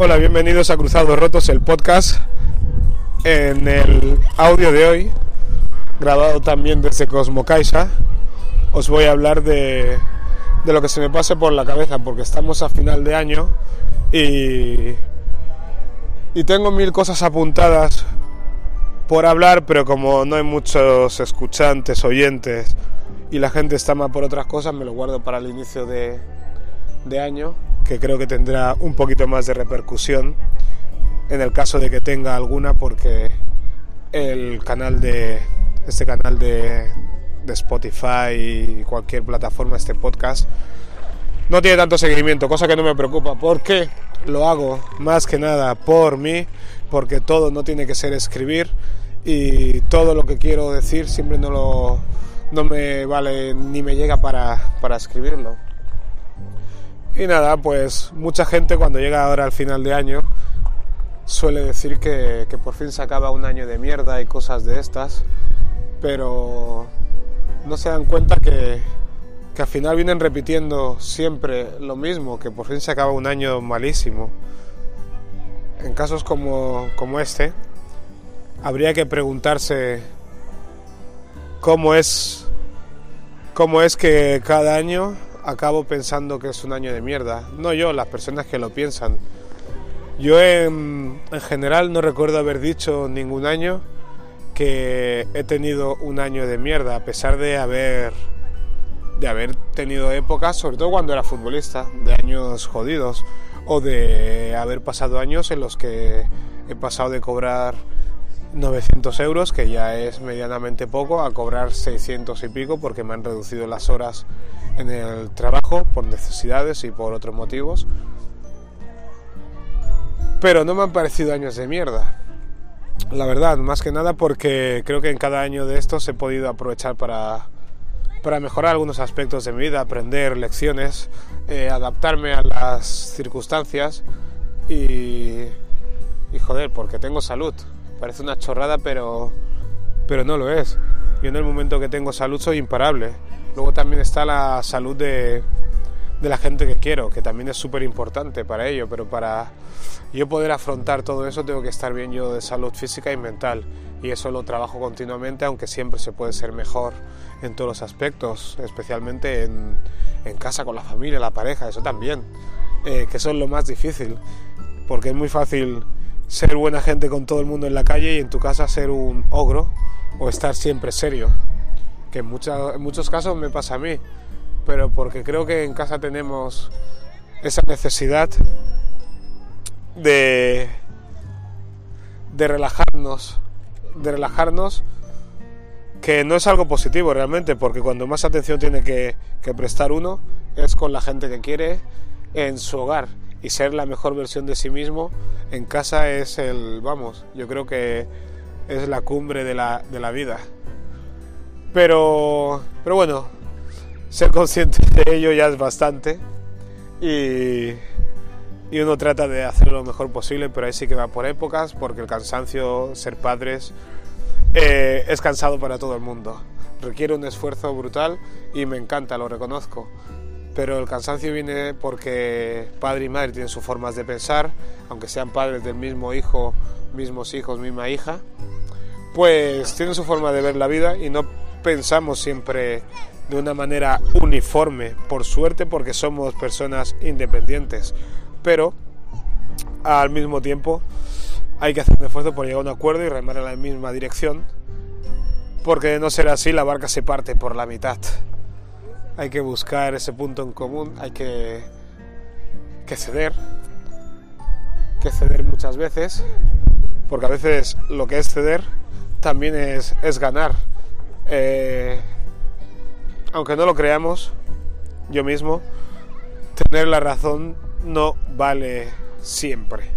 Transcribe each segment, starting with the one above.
Hola, bienvenidos a Cruzados Rotos, el podcast. En el audio de hoy, grabado también desde CosmoCaixa, os voy a hablar de lo que se me pase por la cabeza, porque estamos a final de año y tengo mil cosas apuntadas por hablar, pero como no hay muchos escuchantes, oyentes, y la gente está más por otras cosas, me lo guardo para el inicio de año, que creo que tendrá un poquito más de repercusión, en el caso de que tenga alguna, porque este canal de Spotify y cualquier plataforma, este podcast, no tiene tanto seguimiento, cosa que no me preocupa, porque lo hago más que nada por mí, porque todo no tiene que ser escribir y todo lo que quiero decir siempre no me vale ni me llega para escribirlo. Y nada, pues mucha gente cuando llega ahora al final de año suele decir que por fin se acaba un año de mierda y cosas de estas, pero no se dan cuenta que al final vienen repitiendo siempre lo mismo, que por fin se acaba un año malísimo. En casos como este, habría que preguntarse cómo es que cada año acabo pensando que es un año de mierda. No yo, las personas que lo piensan. Yo en general no recuerdo haber dicho ningún año que he tenido un año de mierda, a pesar de haber tenido épocas, sobre todo cuando era futbolista, de años jodidos, o de haber pasado años en los que he pasado de cobrar 900 euros, que ya es medianamente poco, a cobrar 600 y pico, porque me han reducido las horas en el trabajo por necesidades y por otros motivos. Pero no me han parecido años de mierda, la verdad, más que nada porque creo que en cada año de estos he podido aprovechar para mejorar algunos aspectos de mi vida, aprender lecciones, adaptarme a las circunstancias y joder, porque tengo salud. Parece una chorrada, pero no lo es. Yo en el momento que tengo salud soy imparable. Luego también está la salud de la gente que quiero, que también es súper importante para ello, pero para yo poder afrontar todo eso tengo que estar bien yo de salud física y mental, y eso lo trabajo continuamente, aunque siempre se puede ser mejor en todos los aspectos, especialmente en casa, con la familia, la pareja, eso también, que eso es lo más difícil, porque es muy fácil ser buena gente con todo el mundo en la calle y en tu casa ser un ogro o estar siempre serio, que en muchos casos me pasa a mí, pero porque creo que en casa tenemos esa necesidad de relajarnos, que no es algo positivo realmente, porque cuando más atención tiene que prestar uno es con la gente que quiere en su hogar, y ser la mejor versión de sí mismo en casa es yo creo que es la cumbre de la vida, pero bueno, ser consciente de ello ya es bastante y uno trata de hacerlo lo mejor posible, pero ahí sí que va por épocas, porque el cansancio, ser padres, es cansado para todo el mundo, requiere un esfuerzo brutal y me encanta, lo reconozco, pero el cansancio viene porque padre y madre tienen sus formas de pensar, aunque sean padres del mismo hijo, mismos hijos, misma hija, pues tienen su forma de ver la vida y no pensamos siempre de una manera uniforme, por suerte, porque somos personas independientes, pero al mismo tiempo hay que hacer un esfuerzo por llegar a un acuerdo y remar en la misma dirección, porque de no ser así la barca se parte por la mitad. Hay que buscar ese punto en común, hay que ceder muchas veces, porque a veces lo que es ceder también es ganar. Aunque no lo creamos, yo mismo, tener la razón no vale siempre.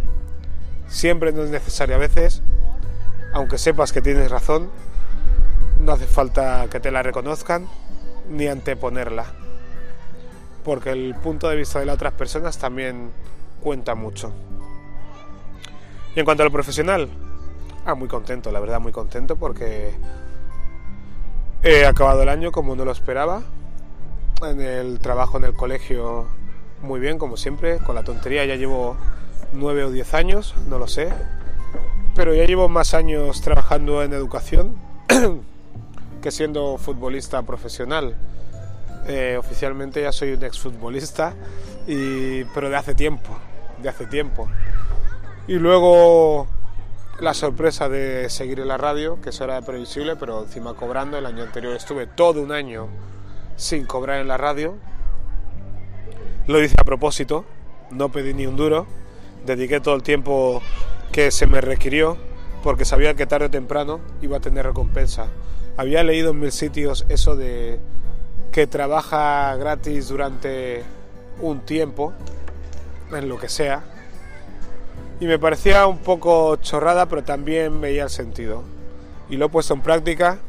Siempre no es necesario. A veces, aunque sepas que tienes razón, no hace falta que te la reconozcan ni anteponerla, porque el punto de vista de las otras personas también cuenta mucho. Y en cuanto a lo profesional, muy contento, la verdad, muy contento, porque he acabado el año como no lo esperaba, en el trabajo, en el colegio, muy bien, como siempre, con la tontería, ya llevo 9 o 10 años, no lo sé, pero ya llevo más años trabajando en educación que siendo futbolista profesional. Oficialmente ya soy un exfutbolista, pero de hace tiempo. Y luego la sorpresa de seguir en la radio, que eso era previsible, pero encima cobrando. El año anterior estuve todo un año sin cobrar en la radio. Lo hice a propósito, no pedí ni un duro, dediqué todo el tiempo que se me requirió, porque sabía que tarde o temprano iba a tener recompensa. Había leído en mil sitios eso de que trabaja gratis durante un tiempo, en lo que sea, y me parecía un poco chorrada, pero también veía el sentido. Y lo he puesto en práctica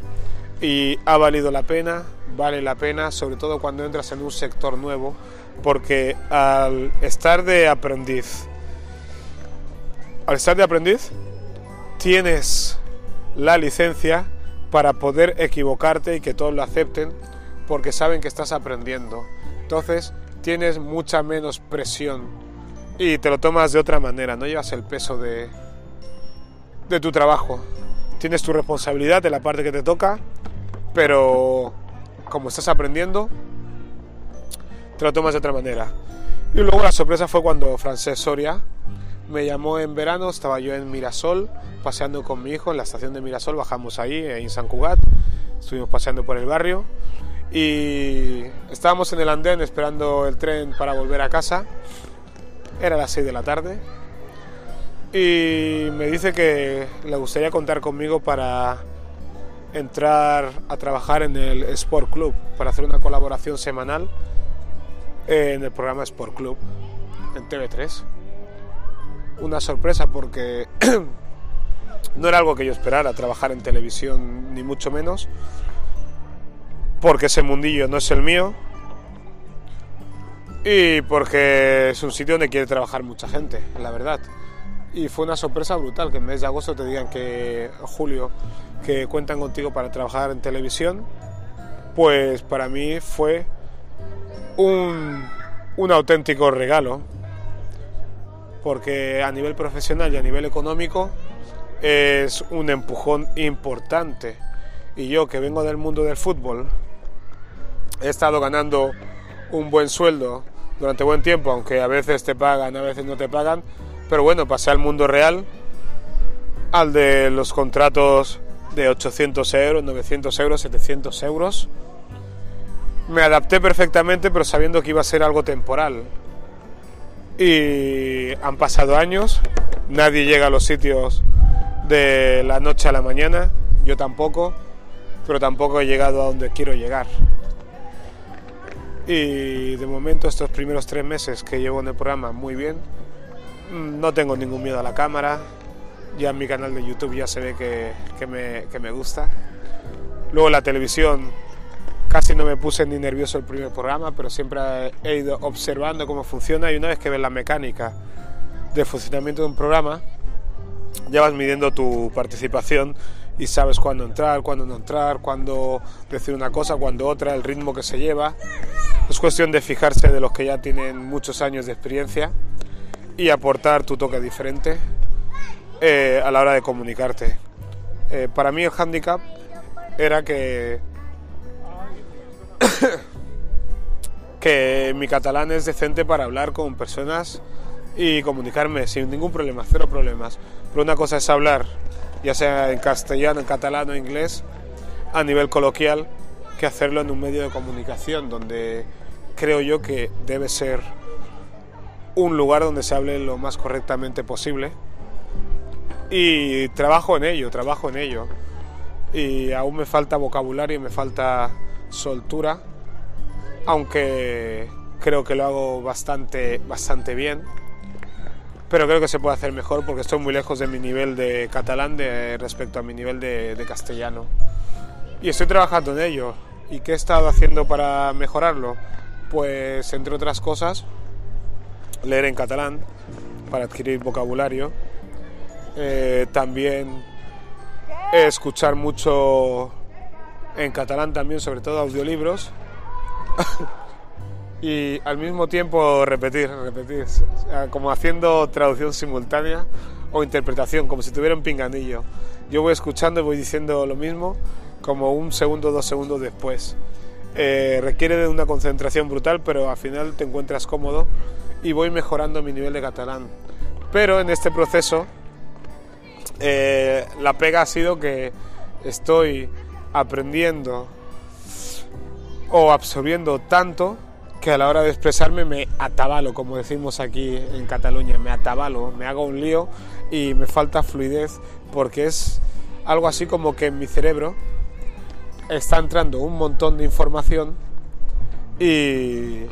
y ha valido la pena, vale la pena, sobre todo cuando entras en un sector nuevo, porque al estar de aprendiz tienes la licencia para poder equivocarte y que todos lo acepten, porque saben que estás aprendiendo. Entonces tienes mucha menos presión y te lo tomas de otra manera, no llevas el peso de tu trabajo. Tienes tu responsabilidad de la parte que te toca, pero como estás aprendiendo, te lo tomas de otra manera. Y luego la sorpresa fue cuando Frances Soria me llamó en verano. Estaba yo en Mirasol, paseando con mi hijo en la estación de Mirasol, bajamos ahí en Sant Cugat, estuvimos paseando por el barrio y estábamos en el andén esperando el tren para volver a casa. Era las 6 de la tarde y me dice que le gustaría contar conmigo para entrar a trabajar en el Sport Club, para hacer una colaboración semanal en el programa Sport Club en TV3. Una sorpresa, porque no era algo que yo esperara, trabajar en televisión, ni mucho menos, porque ese mundillo no es el mío y porque es un sitio donde quiere trabajar mucha gente, la verdad. Y fue una sorpresa brutal que en mes de agosto te digan que, julio, que cuentan contigo para trabajar en televisión. Pues para mí fue un auténtico regalo, porque a nivel profesional y a nivel económico es un empujón importante. Y yo, que vengo del mundo del fútbol, he estado ganando un buen sueldo durante buen tiempo, aunque a veces te pagan, a veces no te pagan, pero bueno, pasé al mundo real, al de los contratos de 800 euros, 900 euros, 700 euros... Me adapté perfectamente, pero sabiendo que iba a ser algo temporal. Y han pasado años, nadie llega a los sitios de la noche a la mañana, yo tampoco, pero tampoco he llegado a donde quiero llegar. Y de momento, estos primeros 3 meses que llevo en el programa, muy bien. No tengo ningún miedo a la cámara, ya en mi canal de YouTube ya se ve que me gusta. Luego la televisión, casi no me puse ni nervioso el primer programa, pero siempre he ido observando cómo funciona, y una vez que ves la mecánica de funcionamiento de un programa, ya vas midiendo tu participación y sabes cuándo entrar, cuándo no entrar, cuándo decir una cosa, cuándo otra, el ritmo que se lleva. Es cuestión de fijarse de los que ya tienen muchos años de experiencia y aportar tu toque diferente a la hora de comunicarte. Para mí el hándicap era que mi catalán es decente para hablar con personas y comunicarme sin ningún problema, cero problemas. Pero una cosa es hablar, ya sea en castellano, en catalán o inglés, a nivel coloquial, que hacerlo en un medio de comunicación, donde creo yo que debe ser un lugar donde se hable lo más correctamente posible. Y trabajo en ello. Y aún me falta vocabulario, me falta soltura, aunque creo que lo hago bastante bien, pero creo que se puede hacer mejor, porque estoy muy lejos de mi nivel de catalán respecto a mi nivel de castellano, y estoy trabajando en ello. ¿Y qué he estado haciendo para mejorarlo? Pues, entre otras cosas, leer en catalán para adquirir vocabulario, también escuchar mucho en catalán, también sobre todo audiolibros y al mismo tiempo repetir, como haciendo traducción simultánea o interpretación, como si tuviera un pinganillo. Yo voy escuchando y voy diciendo lo mismo como un segundo, 2 segundos después. Requiere de una concentración brutal, pero al final te encuentras cómodo y voy mejorando mi nivel de catalán. Pero en este proceso la pega ha sido que estoy aprendiendo o absorbiendo tanto que a la hora de expresarme me atabalo, como decimos aquí en Cataluña, me atabalo, me hago un lío y me falta fluidez, porque es algo así como que en mi cerebro está entrando un montón de información y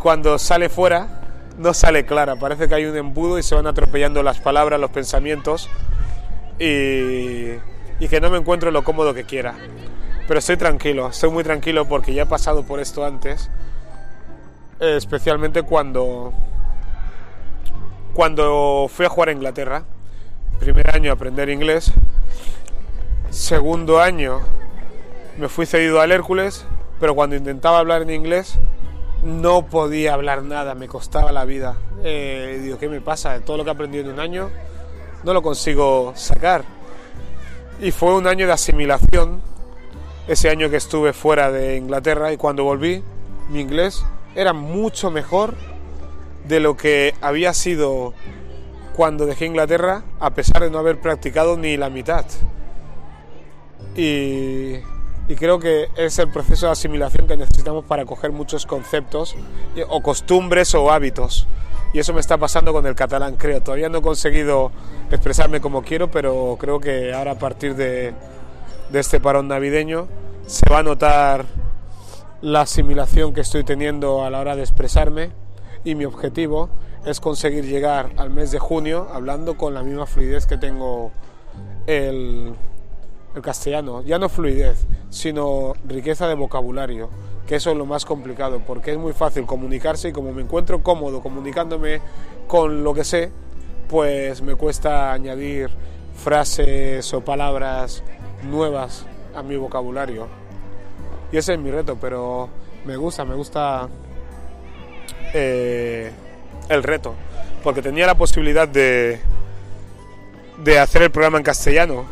cuando sale fuera no sale clara, parece que hay un embudo y se van atropellando las palabras, los pensamientos y que no me encuentro lo cómodo que quiera. Pero estoy tranquilo, estoy muy tranquilo porque ya he pasado por esto antes, especialmente cuando fui a jugar a Inglaterra. Primer año aprender inglés, segundo año me fui cedido al Hércules, pero cuando intentaba hablar en inglés no podía hablar nada, me costaba la vida. Digo, ¿qué me pasa? Todo lo que he aprendido en un año no lo consigo sacar. Y fue un año de asimilación, ese año que estuve fuera de Inglaterra, y cuando volví mi inglés era mucho mejor de lo que había sido cuando dejé Inglaterra, a pesar de no haber practicado ni la mitad. Y creo que es el proceso de asimilación que necesitamos para coger muchos conceptos o costumbres o hábitos. Y eso me está pasando con el catalán, creo. Todavía no he conseguido expresarme como quiero, pero creo que ahora a partir de este parón navideño se va a notar la asimilación que estoy teniendo a la hora de expresarme, y mi objetivo es conseguir llegar al mes de junio hablando con la misma fluidez que tengo el castellano, ya no fluidez, sino riqueza de vocabulario, que eso es lo más complicado, porque es muy fácil comunicarse y como me encuentro cómodo comunicándome con lo que sé, pues me cuesta añadir frases o palabras nuevas a mi vocabulario. Y ese es mi reto, pero me gusta el reto, porque tenía la posibilidad de hacer el programa en castellano.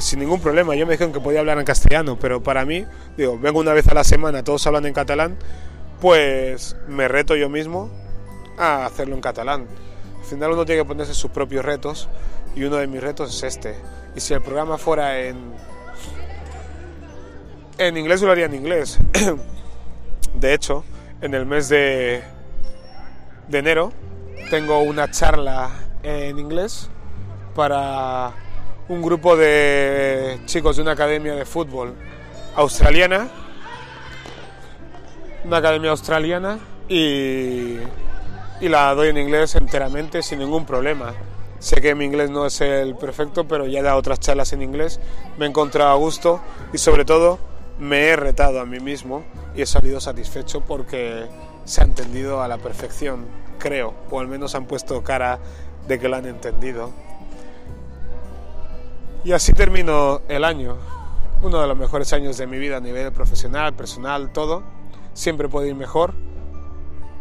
Sin ningún problema, yo me dijeron que podía hablar en castellano, pero para mí, digo, vengo una vez a la semana, todos hablan en catalán, pues me reto yo mismo a hacerlo en catalán. Al final uno tiene que ponerse sus propios retos, y uno de mis retos es este. Y si el programa fuera en inglés, yo lo haría en inglés. De hecho, en el mes de enero tengo una charla en inglés para un grupo de chicos de una academia de fútbol australiana, y la doy en inglés enteramente sin ningún problema. Sé que mi inglés no es el perfecto, pero ya he dado otras charlas en inglés, me he encontrado a gusto y sobre todo me he retado a mí mismo y he salido satisfecho porque se ha entendido a la perfección, creo, o al menos han puesto cara de que lo han entendido. Y así termino el año, uno de los mejores años de mi vida a nivel profesional, personal, todo. Siempre puede ir mejor,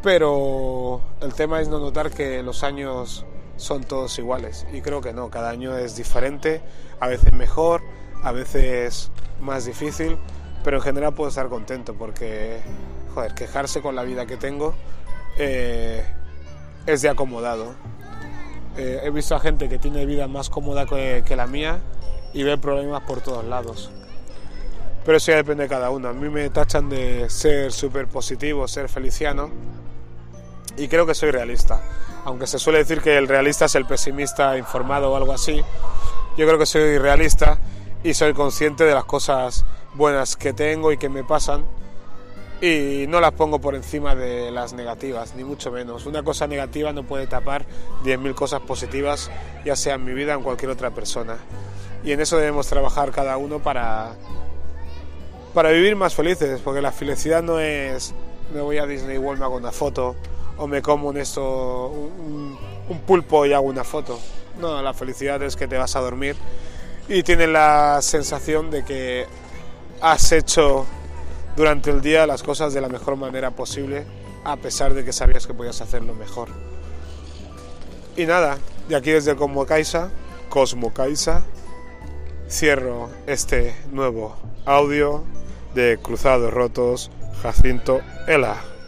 pero el tema es no notar que los años son todos iguales, y creo que no, cada año es diferente, a veces mejor, a veces más difícil, pero en general puedo estar contento porque, joder, quejarse con la vida que tengo es de acomodado. He visto a gente que tiene vida más cómoda que la mía y ve problemas por todos lados. Pero eso ya depende de cada uno. A mí me tachan de ser súper positivo, ser feliciano, y creo que soy realista. Aunque se suele decir que el realista es el pesimista informado o algo así, yo creo que soy realista y soy consciente de las cosas buenas que tengo y que me pasan, y no las pongo por encima de las negativas, ni mucho menos. Una cosa negativa no puede tapar 10.000 cosas positivas, ya sea en mi vida o en cualquier otra persona. Y en eso debemos trabajar cada uno para vivir más felices, porque la felicidad no es me voy a Disney World, me hago una foto, o me como un pulpo y hago una foto. No, la felicidad es que te vas a dormir y tienes la sensación de que has hecho durante el día las cosas de la mejor manera posible a pesar de que sabías que podías hacerlo mejor. Y nada, de aquí desde CosmoCaixa, cierro este nuevo audio de Cruzados Rotos, Jacinto Ela.